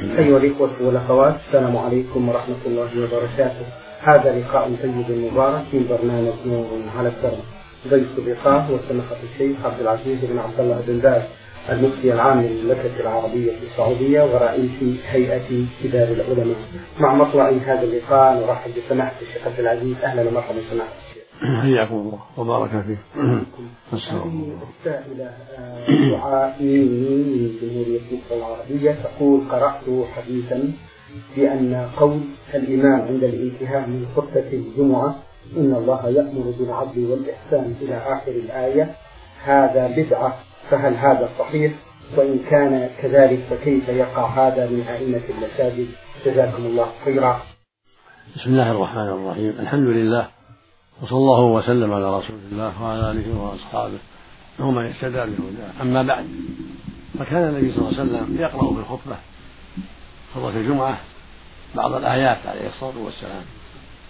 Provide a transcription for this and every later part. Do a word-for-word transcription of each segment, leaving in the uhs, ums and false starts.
أيها الإخوة والأخوات، السلام عليكم ورحمة الله وبركاته. هذا لقاء طيب مبارك من برنامج نور على الدرب. ضيف اللقاء هو سماحة الشيخ عبد العزيز بن عبد الله بن باز، المفتي العام للمملكة العربية السعودية ورئيس هيئة كبار العلماء. مع مطلع هذا اللقاء نرحب بسماحة الشيخ عبد العزيز. أهلا ومرحبا سماحة الشيخ، حياكم الله وبارك فيكم. هذه السائلة دعاء من جمهورية مصر العربية تقول: قرأت حديثا بأن قول الإمام عند الانتهاء من خطبة الجمعة إن الله يأمر بالعدل والإحسان إلى آخر الآية هذا بدعة، فهل هذا صحيح؟ وإن كان كذلك فكيف يقع هذا من أئمة المساجد؟ جزاكم الله خيرا. بسم الله الرحمن الرحيم، الحمد لله وصلى الله وسلم على رسول الله وعلى آله وأصحابه ومن اهتدى بهداه. أما بعد، فكان النبي صلى الله عليه وسلم يقرأ في الخطبة خطبة الجمعة بعض الآيات عليه الصلاة والسلام،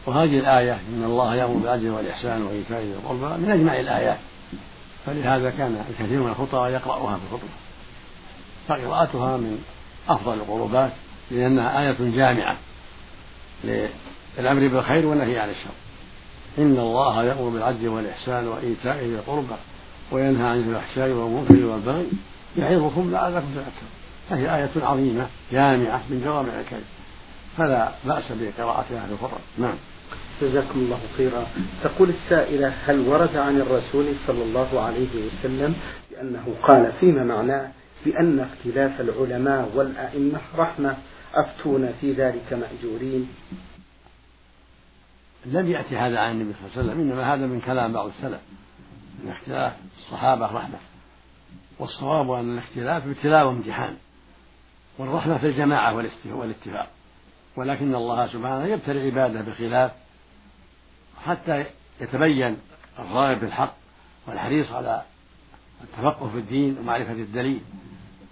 وهذه الآية إن الله يأمر بالعدل والإحسان وإيتاء ذي القربى من أجمع الآيات، فلهذا كان الكثير من الخطبة يقرأها في الخطبة، فقراءتها من أفضل القربات لأنها آية جامعة للأمر بالخير والنهي عن الشر. إن الله يأمر بالعدل والإحسان وإيتاء ذي القربى وينهى عن الفحشاء والمنكر والبغي يعظكم لعلكم تذكرون. هذه آية عظيمة جامعة من جوامع الكلم، فلا بأس بقراءتها في الخطبة. نعم، جزاكم الله خيرا. تقول السائلة: هل ورد عن الرسول صلى الله عليه وسلم بأنه قال فيما معناه بأن اختلاف العلماء والأئمة رحمة، أفتون في ذلك مأجورين؟ لم يأتي هذا عن النبي صلى الله عليه وسلم، إنما هذا من كلام بعض السلف أن اختلاف الصحابة رحمة، والصواب أن الاختلاف ابتلاء وامتحان، والرحمة في الجماعة والاتفاق، ولكن الله سبحانه يبتلي عباده بخلاف حتى يتبين الراغب بالحق والحريص على التفقه في الدين ومعرفة الدليل.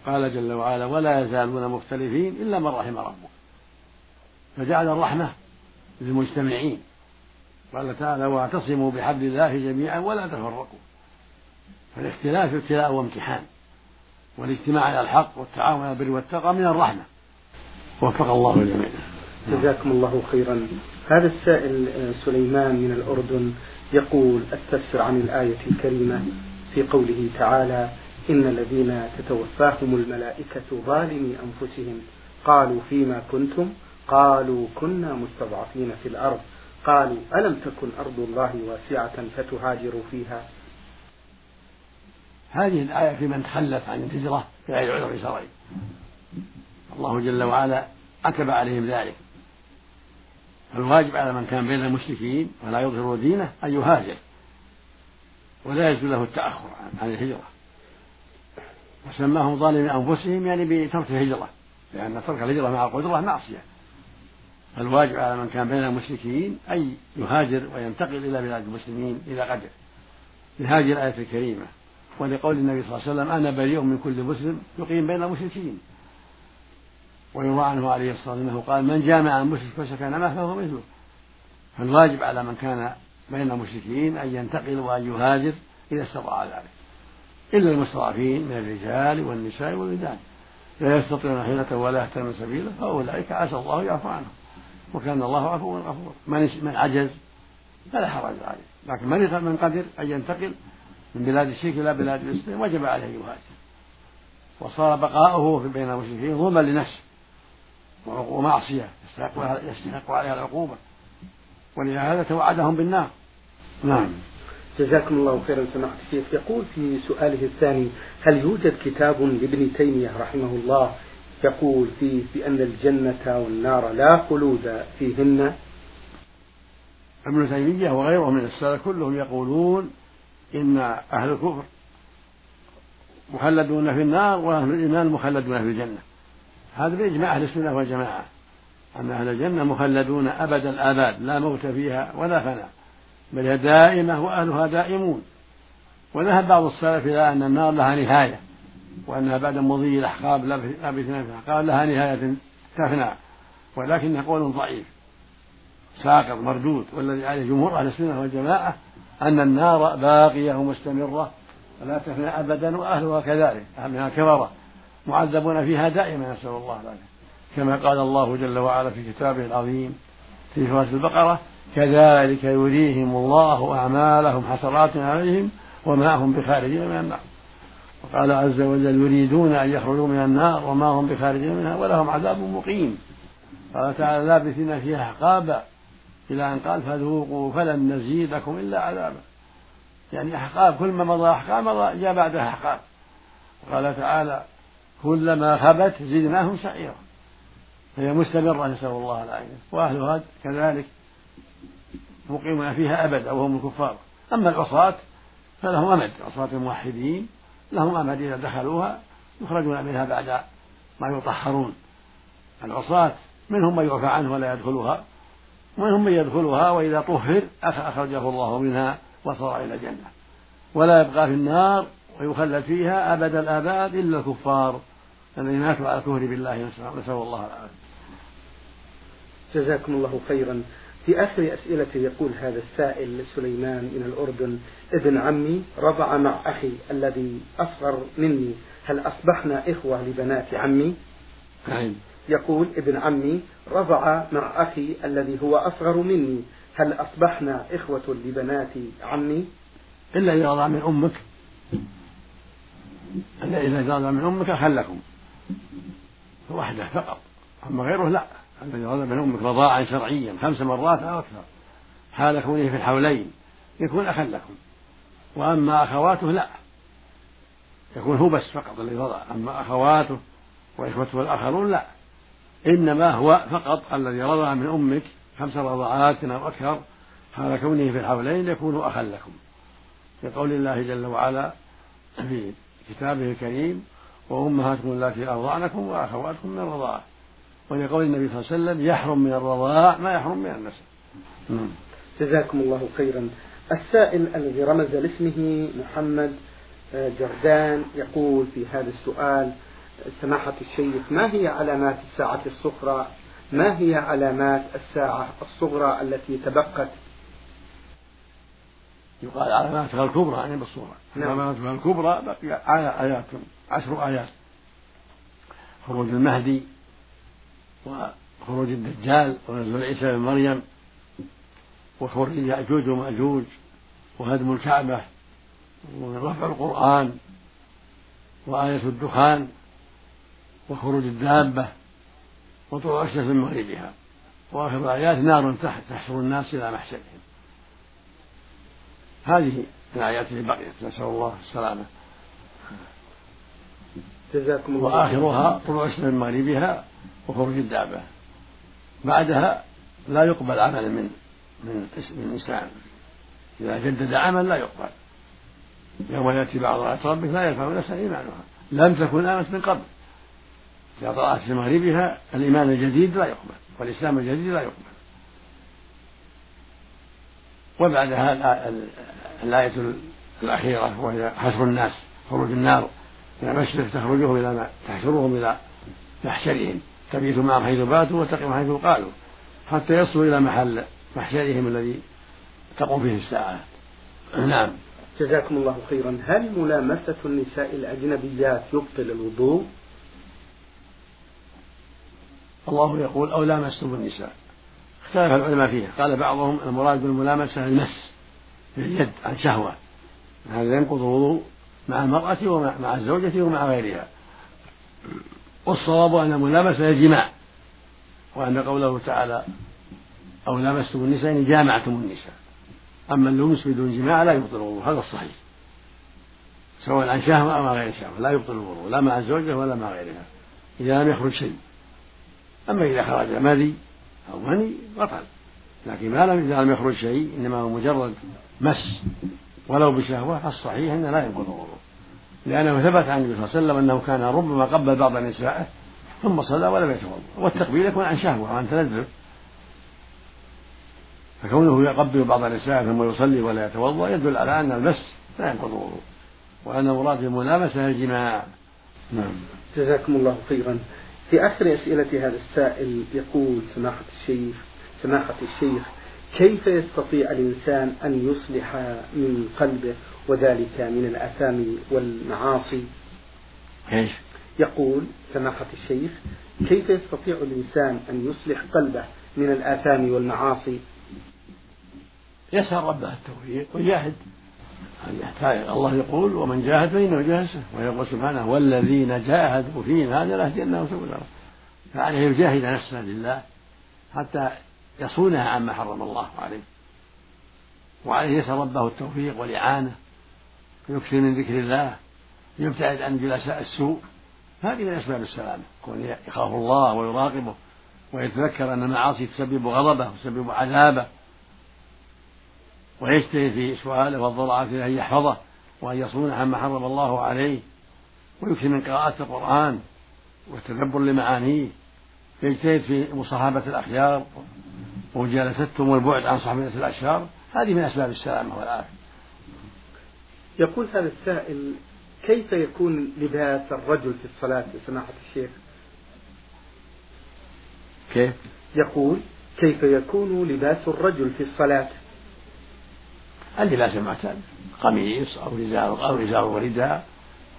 قال جل وعلا: ولا يزالون مختلفين إلا من رحم ربك، فجعل الرحمة للمجتمعين. قال تعالى: واعتصموا بحبل الله جميعا ولا تفرقوا. فالاختلاف ابتلاء وامتحان، والاجتماع على الحق والتعاون على البر والتقوى من الرحمة. وفق الله الجميع، جزاكم الله خيرا. هذا السائل سليمان من الأردن يقول: استفسر عن الآية الكريمة في قوله تعالى: إن الذين تتوفاهم الملائكة ظالمي أنفسهم قالوا فيما كنتم قالوا كنا مستضعفين في الأرض قالوا ألم تكن أرض الله واسعة فتهاجروا فيها. هذه الآية في من تخلف عن الهجرة في أي عذر شرعي، الله جل وعلا أكب عليهم ذلك، فالواجب على من كان بين المشركين ولا يظهر دينه أن يهاجر، ولا يجوز له التأخر عن الهجرة. وسماهم ظالمين أنفسهم يعني بترك الهجرة، لأن ترك الهجرة مع القدرة معصية، فالواجب على من كان بين المشركين أن يهاجر وينتقل إلى بلاد المسلمين إلى قدر لهذه الآية الكريمة، ولقول النبي صلى الله عليه وسلم: أنا بريء من كل مسلم يقيم بين المشركين. ويروى عنه عليه الصلاة والسلام أنه قال: من جامع المشرك فسكن معه فهو مثله. فالواجب على من كان بين المشركين أن ينتقل وأن يهاجر إذا استطاع ذلك، إلا المستضعفين من الرجال والنساء والولدان لا يستطيعون حيلة ولا يهتدون سبيلا، فأولئك عسى الله يعفو عنهم، وكان الله عفوا غفورا. من عجز فلا حرج عليه، لكن من قدر أن ينتقل من بلاد الشرك إلى بلاد الإسلام وجب عليه أن يهاجر، وصار بقاؤه بين المشركين ظلما لنفسه ومعصية يستحق عليها العقوبة، ولهذا توعدهم بالنار. نعم، جزاكم الله خيرا. سماحة الشيخ يقول في سؤاله الثاني: هل يوجد كتاب لابن تيمية رحمه الله يقول فيه بأن الجنة والنار لا خلود فيهن؟ ابن تيمية وغيره من السلف كلهم يقولون إن أهل الكفر مخلدون في النار وأهل الإيمان مخلدون في الجنة. هذا بإجماع أهل السنة والجماعة أن أهل الجنة مخلدون أبد الآباد، لا موت فيها ولا فناء، بل هي دائمة وأهلها دائمون. وذهب بعض السلف إلى أن النار لها نهاية، وأنها بعد مضي الأحقاب لا بثناء في الأحقاب لها نهاية تفنى، ولكنه قول ضعيف ساقط مردود. والذي عليه جمهور أهل السنة والجماعة أن النار باقية ومستمرة ولا تفنى أبدا، وأهلها كذلك أهلها كبرة معذبون فيها دائما، نسأل الله العافية. كما قال الله جل وعلا في كتابه العظيم في سورة البقرة: كذلك يريهم الله أعمالهم حسرات عليهم وما هم بخارجين من النار. وقال عز وجل: يريدون أن يخرجوا من النار وما هم بخارجين منها ولهم عذاب مقيم. قال تعالى: لابثين فيها أحقابا إلى أن قال: فذوقوا فلن نزيدكم إلا عذابا. يعني أحقاب، كل ما مضى أحقاب مضى جاء بعدها أحقاب. قال تعالى: كلما خبت زدناهم سعيرا. هي مستمرة نسأل الله العافية، وأهلها كذلك مقيمون فيها أبدا وهم الكفار. أما العصاة فلهم أمد، عصاة الموحدين لهم أمد إذا دخلوها يخرجون منها بعد ما يطهرون. العصاة منهم من يعفى عنه ولا يدخلها، ومنهم من يدخلها وإذا طهر أخرجه الله منها وصار إلى الجنة، ولا يبقى في النار ويخلد فيها أبد الآباد إلا الكفار الذين ماتوا على كفر بالله، نسأل الله العافية. جزاكم الله خيرا. في آخر أسئلة يقول هذا السائل: سليمان من الأردن، ابن عمي رضع مع أخي الذي أصغر مني، هل أصبحنا إخوة لبنات عمي؟ نعم. يقول: ابن عمي رضع مع أخي الذي هو أصغر مني، هل أصبحنا إخوة لبنات عمي؟ إلا إذا رضع من أمك، إلا إذا رضع من أمك خلكم واحدة فقط، أما غيره لا. الذي رضع من أمك رضاعا شرعيا خمس مرات أو أكثر حال كونه في الحولين يكون أخا لكم، وأما أخواته لا، يكون هو بس فقط الذي رضع، أما أخواته وإخوته الآخرون لا، إنما هو فقط الذي رضع من أمك خمس رضعات أو أكثر حال كونه في الحولين يكون أخا لكم، لقول الله جل وعلا في كتابه الكريم: وأمهاتكم اللاتي أرضعنكم وأخواتكم من الرضاعة، ولقول النبي صلى الله عليه وسلم: يحرم من الرضاع ما يحرم من النسب. جزاكم الله خيرا. السائل الذي رمز لاسمه محمد جردان يقول في هذا السؤال: سماحة الشيخ، ما هي علامات الساعة الصغرى؟ ما هي علامات الساعة الصغرى التي تبقت؟ يقال علاماتها الكبرى، يعني بالصورة. نعم. علاماتها الكبرى بقي آيات، عشر آيات: خروج المهدي، وخروج الدجال، ونزول عيسى بن مريم، وخروج يأجوج ومأجوج، وهدم الكعبة، ورفع القرآن، وآية الدخان، وخروج الدابة، وطلوع الشمس من مغربها، وآخر آيات نار تحشر الناس إلى محشرهم. هذه الآيات اللي بقيت، نسأل الله السلامة. جزاكم الله. وآخرها طلوع الشمس من مغربها وخروج الدابة، بعدها لا يقبل عمل من من من إسلام، إذا جدد عمل لا يقبل، يوم يأتي بعض آيات ربك لا ينفع نفسا إيمانها لم تكن آمنت من قبل، إذا طلعت في مغربها الإيمان الجديد لا يقبل والإسلام الجديد لا يقبل. وبعدها الآية الأخيرة وهي حشر الناس، خروج النار من المشرق تخرجهم إلى تحشرهم إلى محشرهم، تبيت معهم حيث باتوا وتقيم حيث قالوا، حتى يصلوا إلى محل محشرهم الذي تقوم فيه الساعة. نعم. جزاكم الله خيرا. هل ملامسة النساء الأجنبيات يبطل الوضوء؟ الله يقول: أو لامستم النساء. اختلف العلماء فيها، قال بعضهم: المراد بالملامسة المس باليد عن شهوة، هذا ينقض الوضوء مع المرأة ومع الزوجة ومع غيرها. والصواب أن الملامسة الجماع، وأن قوله تعالى: أو لامستم النساء إن جامعتم النساء، أما اللمس بدون جماع لا يبطل الوضوء، هذا الصحيح، سواء عن شهوة أو غير شهوة لا يبطل الوضوء، لا مع الزوجة ولا مع غيرها إذا لم يخرج شيء. أما إذا خرج مذي أو مني بطل، لكن ما لم إذا لم يخرج شيء إنما هو مجرد مس ولو بشهوة، فالصحيح أنه لا ينقض الوضوء، لأنه ثبت عن النبي صلى الله عليه وسلم أنه كان ربما قبل بعض نسائه ثم صلى ولم يتوضأ، والتقبيل يكون عن شهوة وعن تلذذ، فكونه يقبل بعض نسائه ثم يصلي ولا يتوضأ يدل على أن المس لا ينقض الوضوء، وأن مراد الملامسة الجماع. نعم. جزاكم الله خيرا. في آخر أسئلة هذا السائل يقول سماحة الشيخ سماحة الشيخ كيف يستطيع الإنسان أن يصلح من قلبه وذلك من الآثام والمعاصي؟ يقول سماحة الشيخ كيف يستطيع الإنسان أن يصلح قلبه من الآثام والمعاصي؟ يسأل ربه التوفيق ويجاهد. الله يقول ومن جاهد فإنه جاهده، ويقول سبحانه والذين جاهدوا فينا لنهدينهم سبلنا، فعليه يجاهد نفسه لله حتى يصونها عما حرم الله عليه، وعليه يسأل ربه التوفيق والإعانة، يكثر من ذكر الله، يبتعد عن جلساء السوء. هذه من أسباب السلامة، كون يخاف الله ويراقبه ويتذكر أن المعاصي تسبب غضبه وتسبب عذابه، ويجتهد في سؤاله والضراعة أن يحفظه وأن يصون عما حرم الله عليه، ويكثر من قراءة القرآن والتدبر لمعانيه، يجتهد في مصاحبة الأخيار ومجالستهم والبعد عن صحبة الأشرار. هذه من أسباب السلامة والعافية. يقول هذا السائل كيف يكون لباس الرجل في الصلاة سماحة الشيخ؟ كيف؟ يقول كيف يكون لباس الرجل في الصلاة؟ اللباس المعتاد، قميص أو رزاء أو رزاء ورداء،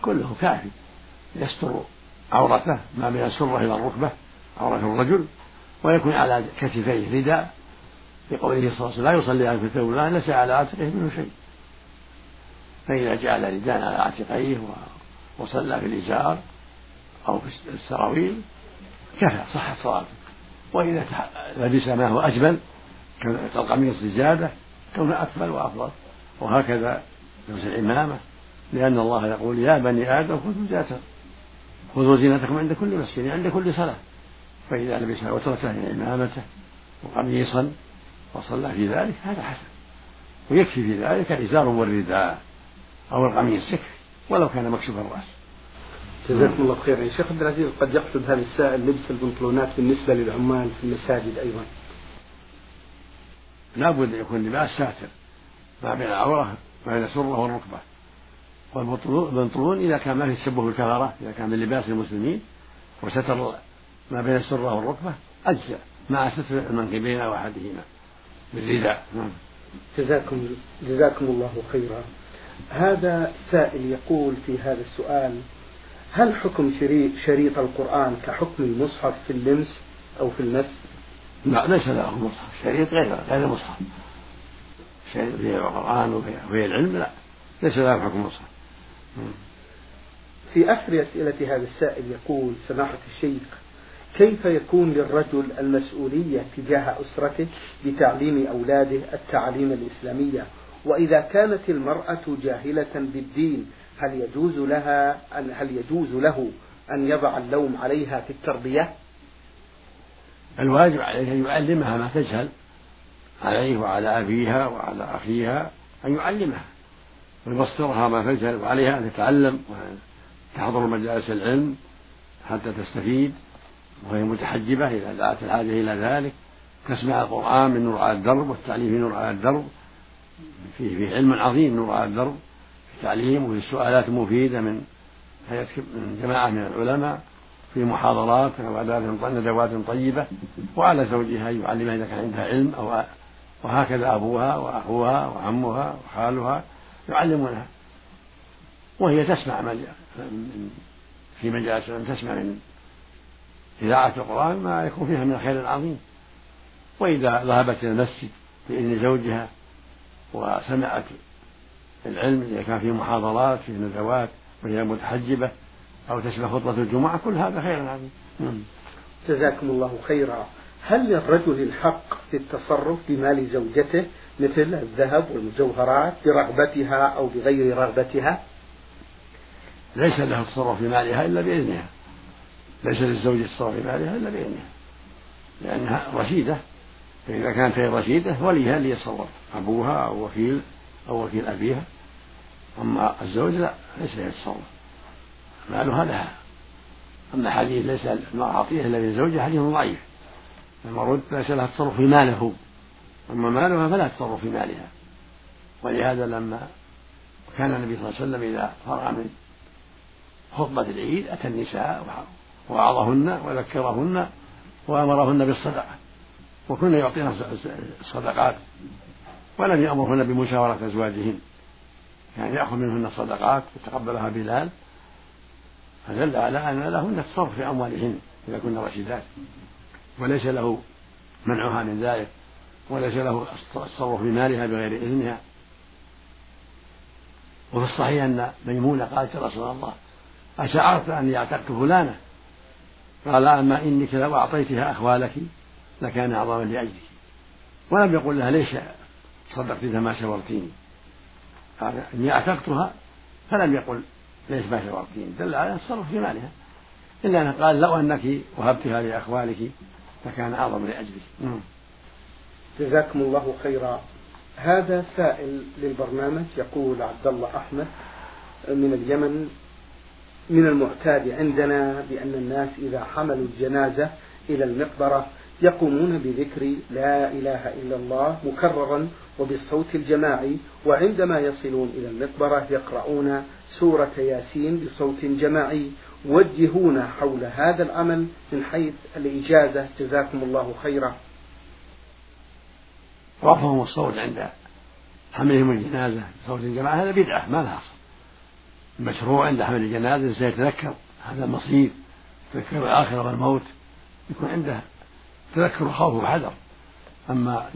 كله كافي يستر عورته ما بين السرة إلى الركبة، عورة الرجل، ويكون على كتفيه رداء، بقوله صلى الله عليه وسلم لا يصلي على كتفه ولا ليس على عاتقه منه شيء، فإذا جعل رداء على عاتقيه وصلى في الإزار أو في السراويل كفى صحت صلاته. وإذا لبس ما هو أجمل كالقميص الزيادة كونه أكمل وأفضل، وهكذا لبس العمامة، لأن الله يقول يا بني آدم خذوا زينتكم عند كل مسجد، عند كل صلاة، فإذا لبس وترته عمامته وقميصا وصلى في ذلك هذا حسن، ويكفي في ذلك الإزار والرداء أو القميص يكفي ولو كان مكشوف الرأس. جزاكم الله خيرا يا شيخ عبد العزيز. قد يقصد هذا السائل لبس البنطلونات بالنسبة للعمال في المساجد أيضا. لا بد أن يكون لباس ساتر ما بين العورة ما بين سرة والركبة، والبنطلون إذا كان ما في تشبه الكفرة، إذا كان من لباس المسلمين وستر ما بين السرة والركبة أجزاء مع ستر المنكبين أو أحدهما بالرداء. جزاكم جزاكم الله خيرا. هذا سائل يقول في هذا السؤال هل حكم شريط القرآن كحكم المصحف في اللمس أو في المس؟ لا ليس له مصحف، شريط غير غير مصحف، شريط في القرآن وفي العلم لا ليس له حكم مصحف. في آخر أسئلة هذا السائل يقول سماحة الشيخ كيف يكون للرجل المسؤولية تجاه أسرته بتعليم أولاده التعليم الإسلامية، وإذا كانت المرأة جاهلة بالدين هل يجوز لها أن هل يجوز له أن يضع اللوم عليها في التربية؟ الواجب عليه أن يعلمها ما تجهل، عليه وعلى أبيها وعلى أخيها أن يعلمها ويبصرها ما تجهل، وعليها أن تتعلم وتحضر مجالس العلم حتى تستفيد وهي متحجبة إذا دعت الحاجة إلى ذلك، تسمع القرآن من نور على الدرب، والتعليم من نور على الدرب فيه, فيه علم عظيم، نور على الدرب في تعليم وفي سؤالات مفيدة من جماعة من العلماء، في محاضرات وندوات طيبة، وعلى زوجها يعلمها إذا كان عندها علم أو، وهكذا أبوها وأخوها وعمها وخالها يعلمونها وهي تسمع في مجالس، تسمع من إذاعة القرآن ما يكون فيها من الخير العظيم. وإذا ذهبت إلى المسجد بإذن زوجها وسمعت العلم إذا كان فيه محاضرات فيه ندوات وهي متحجبة أو تسمع خطبة الجمعة كل هذا خير عظيم. جزاكم الله خيرا. هل للرجل الحق في التصرف بمال زوجته مثل الذهب والمجوهرات برغبتها أو بغير رغبتها؟ ليس له التصرف بمالها إلا بإذنها، ليس للزوج التصرف بمالها إلا بإذنها، لأنها رشيدة، فإذا كانت هي رشيدة وليها ليتصرف، أبوها أو وكيل أو وكيل أبيها. أما الزوج لا ليس يتصرف، مالها لها. أما حديث ليس المرأة عطيه إلا لزوجها حديث ضعيف، المرد ليس لها تصرف في ماله، أما مالها فلا تصرف في مالها. ولهذا لما كان النبي صلى الله عليه وسلم إذا فرغ من خطبة العيد أتى النساء ووعظهن وذكرهن وأمرهن بالصدقة، وكن يعطينا الصدقات ولم يأمرهن بمشاورة أزواجهن، يعني يأخذ منهن الصدقات وتقبلها بلال، فدل على أن لهن التصرف في أموالهن إذا كنا رشيدات، وليس له منعها من ذلك، وليس له التصرف بمالها بغير إذنها. وفي الصحيح أن ميمونة قالت يا رسول الله أشعرت أني اعتقت فلانة؟ قال أما إنك لو أعطيتها أخوالك لكان أعظما لأجلك. ولم يقل لها ليش صدقت إذا ما شورتيني، قال إني اعتقتها، فلم يقل ليش ما شورتيني، دل على التصرف في مالها، إلا أنه قال لو أنك وهبتها لأخوالك لكان أعظم لأجلك. جزاكم الله خيرا. هذا سائل للبرنامج يقول: عبد الله أحمد من اليمن: من المعتاد عندنا بأن الناس إذا حملوا الجنازة إلى المقبرة يقومون بذكر لا إله إلا الله مكررا وبالصوت الجماعي، وعندما يصلون إلى المقبرة يقرؤون سورة ياسين بصوت جماعي، وجهون حول هذا العمل من حيث الإجازة، جزاكم الله خيرا. رفعهم الصوت عند حملهم الجنازة بصوت الجماعة هذا بدعة ما لها أصل. المشروع عند حمل الجنازة سيتذكر هذا المصير، تذكر الآخرة والموت، يكون عنده تذكر خوف وحذر. أما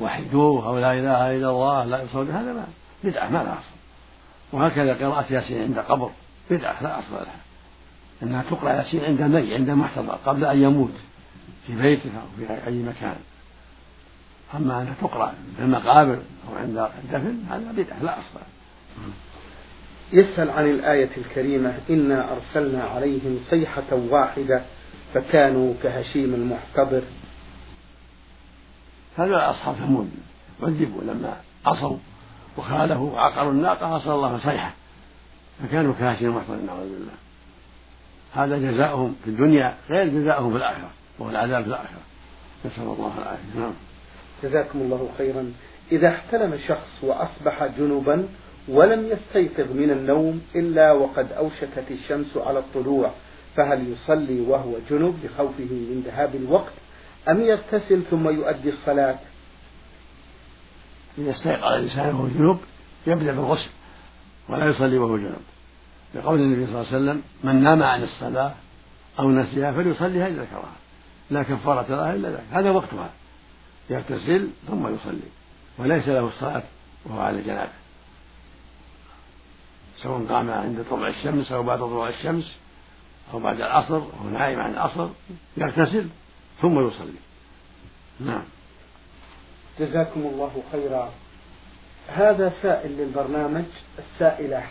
وحدوه أو لا إله إلا الله لا يصوت هذا ما بدعة ما لها أصل. وهكذا قراءة ياسين عند قبر بدعة لا أصل لها، أنها تقرأ ياسين عند مي عند محتضر قبل أن يموت في بيته أو في أي مكان. أما أنها تقرأ في المقابر أو عند الدفن هذا بدعة لا أصل. يسأل عن الآية الكريمة: إنا أرسلنا عليهم صيحة واحدة فكانوا كهشيم المحتضر. هذا أصحاب ثمود عذبوا لما عصوا وخالفوا وعقروا الناقة، أرسل الله صيحة فكانوا كهشيم المحتضر، نعوذ بالله. هذا جزاؤهم في الدنيا غير جزاؤهم في الآخرة، وهو العذاب في الآخرة، نسأل الله العافية. نعم جزاكم الله خيرا. إذا احتلم شخص وأصبح جنبا ولم يستيقظ من النوم إلا وقد أوشكت الشمس على الطلوع، فهل يصلي وهو جنب لخوفه من ذهاب الوقت أم يغتسل ثم يؤدي الصلاة؟ إذا استيقظ الإنسان وهو جنب يبدأ بالغسل ولا يصلي وهو جنب، لقول النبي صلى الله عليه وسلم: من نام عن الصلاة أو نسيها فليصليها إذا ذكرها لا كفارة لها إلا ذلك، هذا وقتها، يغتسل ثم يصلي، وليس له الصلاة وهو على جنابه، سواء قام عند طلوع الشمس أو بعد طلوع الشمس أو بعد العصر أو نائم عن العصر، يغتسل ثم يصلي. نعم جزاكم الله خيرا. هذا سائل للبرنامج: السائلة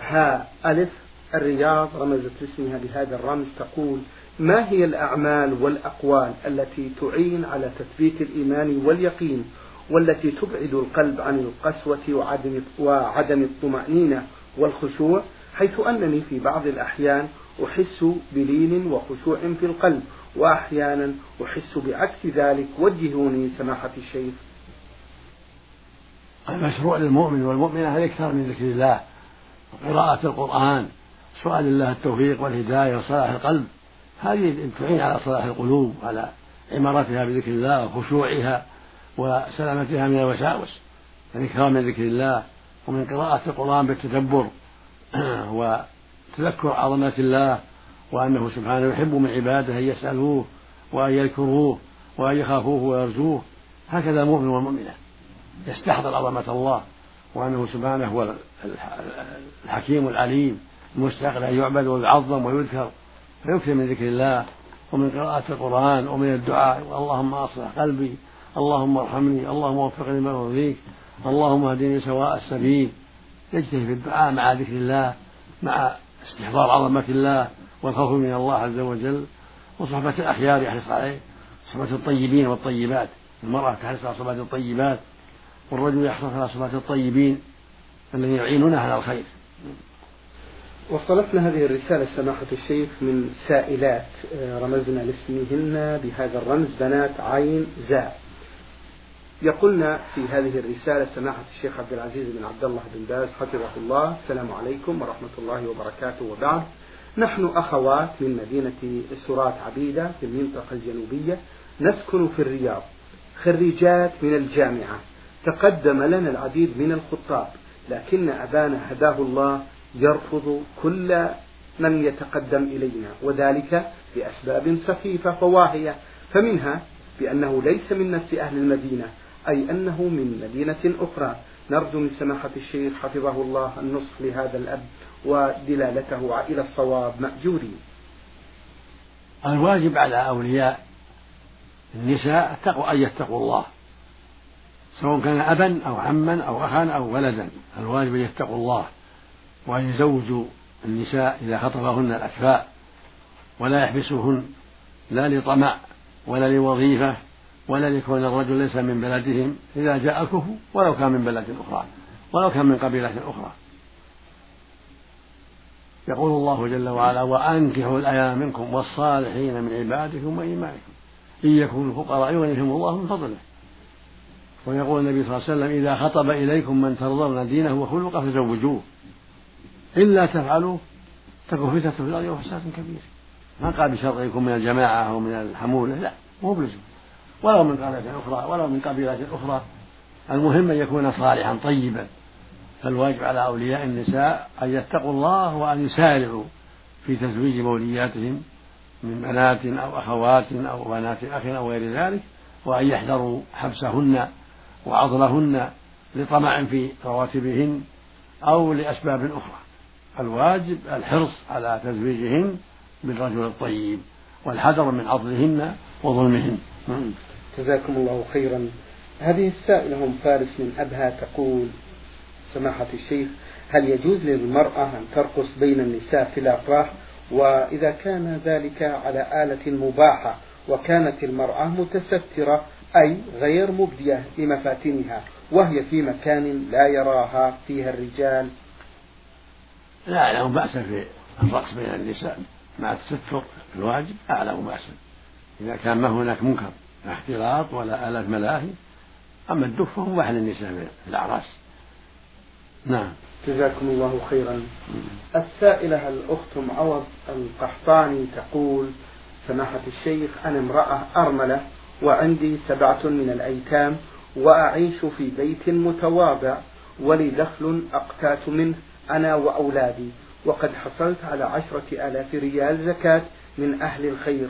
ها ألف الرياض رمزت لاسمها بهذا الرمز تقول: ما هي الأعمال والأقوال التي تعين على تثبيت الإيمان واليقين، والتي تبعد القلب عن القسوة وعدم وعدم الطمأنينة والخشوع، حيث أنني في بعض الأحيان أحس بلين وخشوع في القلب وأحيانا أحس بعكس ذلك، وجهوني سماحة الشيخ. المشروع للمؤمن والمؤمنة عليه أكثر من ذكر الله وقراءة القرآن، سؤال الله التوفيق والهداية وصلاح القلب، هذه تعين على صلاح القلوب وعلى عمارتها بذكر الله وخشوعها وسلامتها من الوساوس، يعني أكثر من ذكر الله ومن قراءة القرآن بالتدبر وتذكر عظمة الله وأنه سبحانه يحب من عباده أن يسألوه وأن يذكروه وأن يخافوه ويرجوه. هكذا المؤمن والمؤمنة يستحضر عظمة الله وأنه سبحانه هو الحكيم العليم المستحق أن يعبد ويعظم ويذكر، فيكثر من ذكر الله ومن قراءة القرآن ومن الدعاء: اللهم أصلح قلبي، اللهم ارحمني، اللهم وفقني لما يرضيك، اللهم اهدني سواء السبيل. يجتهد في الدعاء مع ذكر الله، مع استحضار عظمة الله والخوف من الله عز وجل، وصحبة الأخيار يحرص عليه، صحبة الطيبين والطيبات، المرأة تحرص على صحبة الطيبات والرجل يحرص على صحبة الطيبين الذين يعينونه على الخير. وصلتنا هذه الرسالة سماحة الشيخ من سائلات رمزنا لاسمهن بهذا الرمز بنات عين زع. يقولنا في هذه الرسالة سماحة الشيخ عبد العزيز بن عبد الله بن باز حفظه الله: السلام عليكم ورحمة الله وبركاته، وبعد، نحن أخوات من مدينة سرات عبيده في المنطقة الجنوبية، نسكن في الرياض، خريجات من الجامعة. تقدم لنا العديد من الخطاب، لكن أبانا هداه الله يرفض كل لم يتقدم إلينا، وذلك لأسباب سخيفة وواهية، فمنها بأنه ليس من نفس أهل المدينة، أي أنه من مدينة أخرى. نرجو من سماحة الشيخ حفظه الله النصح لهذا الأب ودلالته إلى الصواب مأجورين. الواجب على أولياء النساء التقوى، أن يتقوا الله سواء كان أبا أو عما أو أخا أو ولدا. الواجب أن يتقوا الله وأن يزوجوا النساء إذا خطبهن الأكفاء، ولا يحبسوهن لا لطمع ولا لوظيفة ولا لكون الرجل ليس من بلدهم إذا جاء كفوا، ولو كان من بلد أخرى ولو كان من قبيلة أخرى. يقول الله جل وعلا: وأنكحوا الأيام منكم والصالحين من عبادكم وإمائكم إن يكونوا فقراء يغنيهم الله من فضله. ويقول النبي صلى الله عليه وسلم: إذا خطب إليكم من ترضون دينه وخلقه فزوجوه، إلا تفعلوا تكون فتنة في الأرض وفساد كبير. ما قال بشرعكم من الجماعة أو من الحمولة، لا، مو بلزم، ولو من قبيلة أخرى ولو من قبيلة أخرى، المهم أن يكون صالحا طيبا. فالواجب على أولياء النساء أن يتقوا الله وأن يسارعوا في تزويج مولياتهم من بنات أو أخوات أو بنات أخ أو غير ذلك، وأن يحذروا حبسهن وعضلهن لطمع في رواتبهن أو لأسباب أخرى. الواجب الحرص على تزويجهن بالرجل الطيب والحذر من عضلهن وظلمهن. جزاكم الله خيرا. هذه السائلة أم فارس من أبها تقول: سماحة الشيخ، هل يجوز للمرأة أن ترقص بين النساء في الأفراح، وإذا كان ذلك على آلة مباحة وكانت المرأة متسترة أي غير مبدية لمفاتنها وهي في مكان لا يراها فيها الرجال؟ لا أعلم بأسا في الرقص بين النساء مع التستر الواجب، أعلم بأسا إذا كان ما هناك منكر لا اختلاط ولا آلة ملاهي. أما الدف فهو أحد النساء في الأعراس. نعم، جزاكم الله خيرا. السائلة الأخت معوض القحطاني تقول: سماحة الشيخ، أنا امرأة أرملة وعندي سبعة من الأيتام وأعيش في بيت متواضع ولي دخل أقتات منه أنا وأولادي، وقد حصلت على عشرة آلاف ريال زكاة من أهل الخير،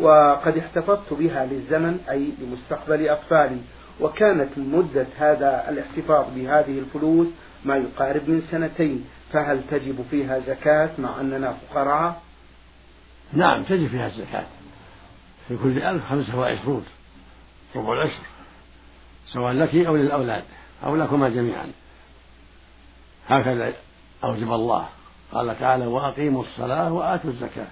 وقد احتفظت بها للزمن أي لمستقبل أطفالي، وكانت مدة هذا الاحتفاظ بهذه الفلوس ما يقارب من سنتين، فهل تجب فيها زكاة مع أننا فقراء؟ نعم، تجب فيها الزكاة في كل ألف خمسة وعشرون ربع العشر، سواء لك أو للأولاد أو لكما جميعا، هكذا أوجب الله. قال تعالى: وأقيموا الصلاة وآتوا الزكاة،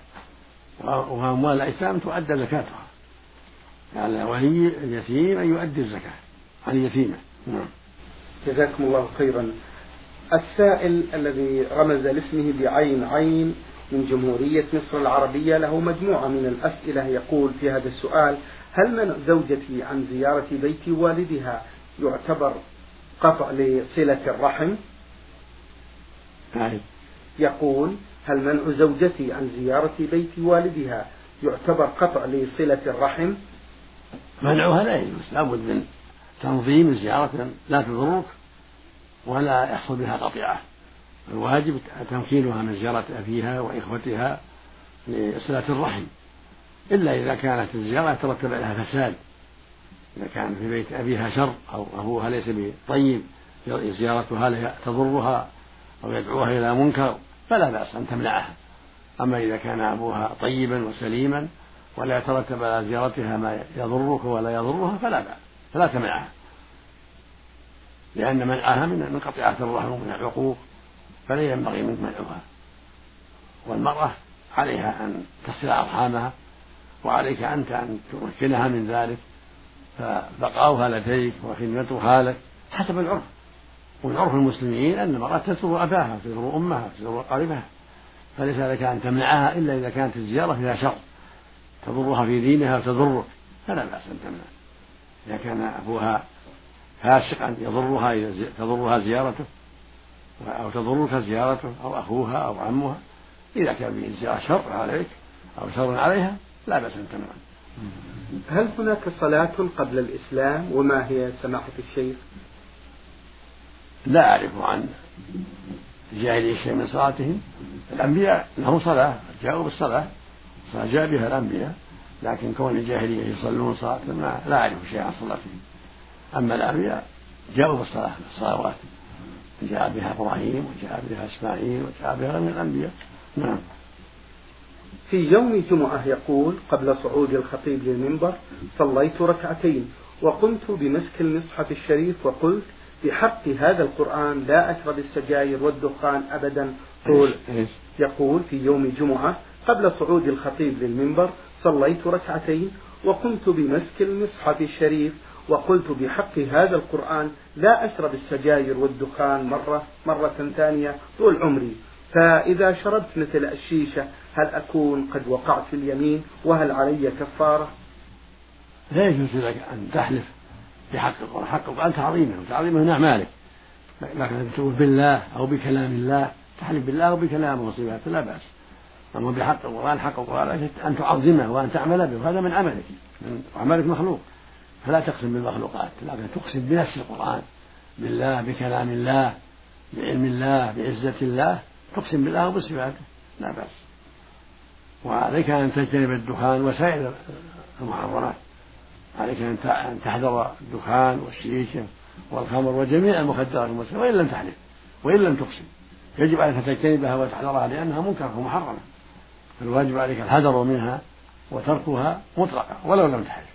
وأموال الأيتام تؤدى زكاتها، يعني ولي اليتيم أن يؤدي الزكاة عن يتيمه. نعم، جزاكم الله خيرا. السائل الذي رمز لاسمه بعين عين من جمهورية مصر العربية له مجموعة من الأسئلة، يقول في هذا السؤال: هل منع زوجتي عن زيارة بيت والدها يعتبر قطع لصلة الرحم؟ نعم. يقول: هل منع زوجتي عن زيارة بيت والدها يعتبر قطع لصلة الرحم؟ منعها لا يجوز، لابد من تنظيم زيارة لا تضرك ولا يحصل بها قطيعة. الواجب تمكينها من زيارة أبيها وإخوتها لصلة الرحم، إلا إذا كانت الزيارة ترتب عليها فساد، إذا كان في بيت أبيها شر أو أبوها ليس بطيب زيارتها تضرها أو يدعوها إلى منكر فلا بأس أن تمنعها. أما إذا كان أبوها طيبا وسليما ولا يترتب على زيارتها ما يضرك ولا يضرها فلا بأس، فلا تمنعها، لأن منعها من قطيعة الرحم ومن العقوق، فلا ينبغي منك منعها. والمرأة عليها أن تصل أرحامها، وعليك أنت أن تمكنها من ذلك، فبقاؤها لديك وخدمتها لك حسب العرف، والعرف المسلمين أن المرأة تزور أباها وتزور أمها وتزور قريبها، فليس لك أن تمنعها إلا إذا كانت الزيارة فيها شر تضرها في دينها وتضرك، فلا بأس أن تمنع. إذا كان أبوها فاسقا يضرها تضرها زيارته أو تضرك زيارته أو أخوها أو عمها، إذا كان به الزيارة شر عليك أو شر عليها لا بأس أن تمنع. هل هناك صلاة قبل الإسلام، وما هي سماحة الشيخ؟ لا أعرف عن جاهلية شيء من صلاتهم، الأنبياء لهم صلاة جاءوا بالصلاة صلاة جاء بها الأنبياء، لكن كون الجاهلية يصلون صلاة لا أعرف شيء عن صلاتهم. أما الأنبياء جاءوا بالصلاة بالصلوات، جاء بها إبراهيم وجاء بها إسماعيل وجاء بها من الأنبياء. نعم. في يوم الجمعة يقول قبل صعود الخطيب للمنبر: صليت ركعتين وقمت بمسك المصحف الشريف وقلت بحق هذا القرآن لا أشرب السجاير والدخان أبدا طول. يقول في يوم الجمعة قبل صعود الخطيب للمنبر: صليت ركعتين وقمت بمسك المصحف الشريف وقلت بحق هذا القرآن لا أشرب السجاير والدخان مرة مرة ثانية طول عمري، فإذا شربت مثل الشيشة هل أكون قد وقعت في اليمين وهل علي كفارة؟ لا يجوز لك أن تحلف بحق القرآن، حق القرآن تعظيمه وتعظيمه هنا مالك، لكن تقول بالله أو بكلام الله، تحلف بالله أو بكلامه وصفاته لا بأس. أما بحق القرآن، حق القرآن أن تعظمه وأن تعمل به، وهذا من عملك، عملك مخلوق، فلا تقسم بالمخلوقات، لكن تقسم بنفس القرآن، بالله، بكلام الله، بعلم الله، بعزة الله، تقسم بالله وبصفاته لا بأس. وعليك أن تجتنب الدخان وسائر المحرمات، عليك أن تحذر الدخان والشيشة والخمر وجميع المخدرات المسلمة وإن لم تحلف وإن لم تقسم، يجب عليك أن تجتنبها وتحذرها لأنها منكرة ومحرمة، فالواجب عليك الحذر منها وتركها مطلقا ولو لم تحلف.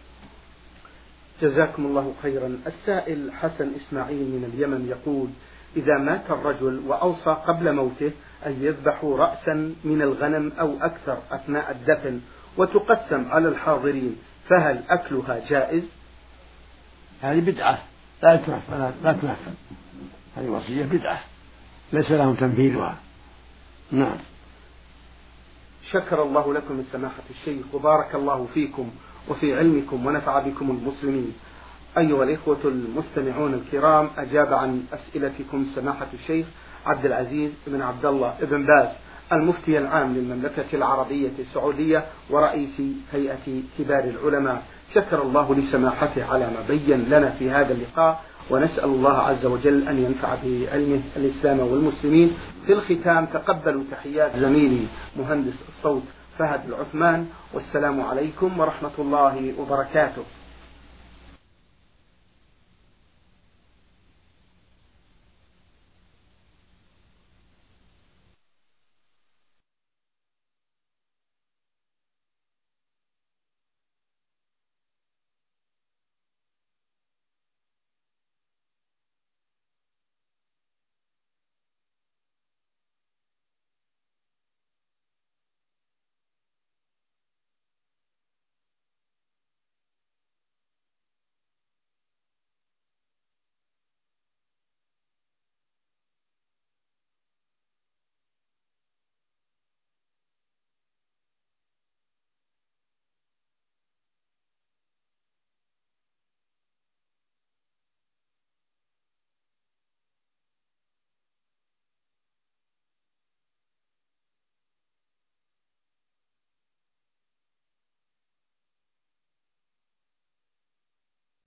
جزاكم الله خيرا. السائل حسن إسماعيل من اليمن يقول: إذا مات الرجل وأوصى قبل موته أن يذبح رأسا من الغنم أو أكثر أثناء الدفن وتقسم على الحاضرين، فهل أكلها جائز؟ هذه بدعة لا تنفذ، لا تنفذ، هذه وصية بدعة ليس لهم تنفيذها. نعم. شكر الله لكم سماحة الشيخ وبارك الله فيكم وفي علمكم ونفع بكم المسلمين. أيها الإخوة المستمعون الكرام، أجاب عن أسئلتكم سماحة الشيخ عبد العزيز بن عبد الله بن باز المفتي العام للمملكة العربية السعودية ورئيس هيئة كبار العلماء. شكر الله لسماحته على ما بين لنا في هذا اللقاء، ونسأل الله عز وجل أن ينفع بعلمه الإسلام والمسلمين. في الختام تقبلوا تحيات زميلي مهندس الصوت فهد العثمان، والسلام عليكم ورحمة الله وبركاته.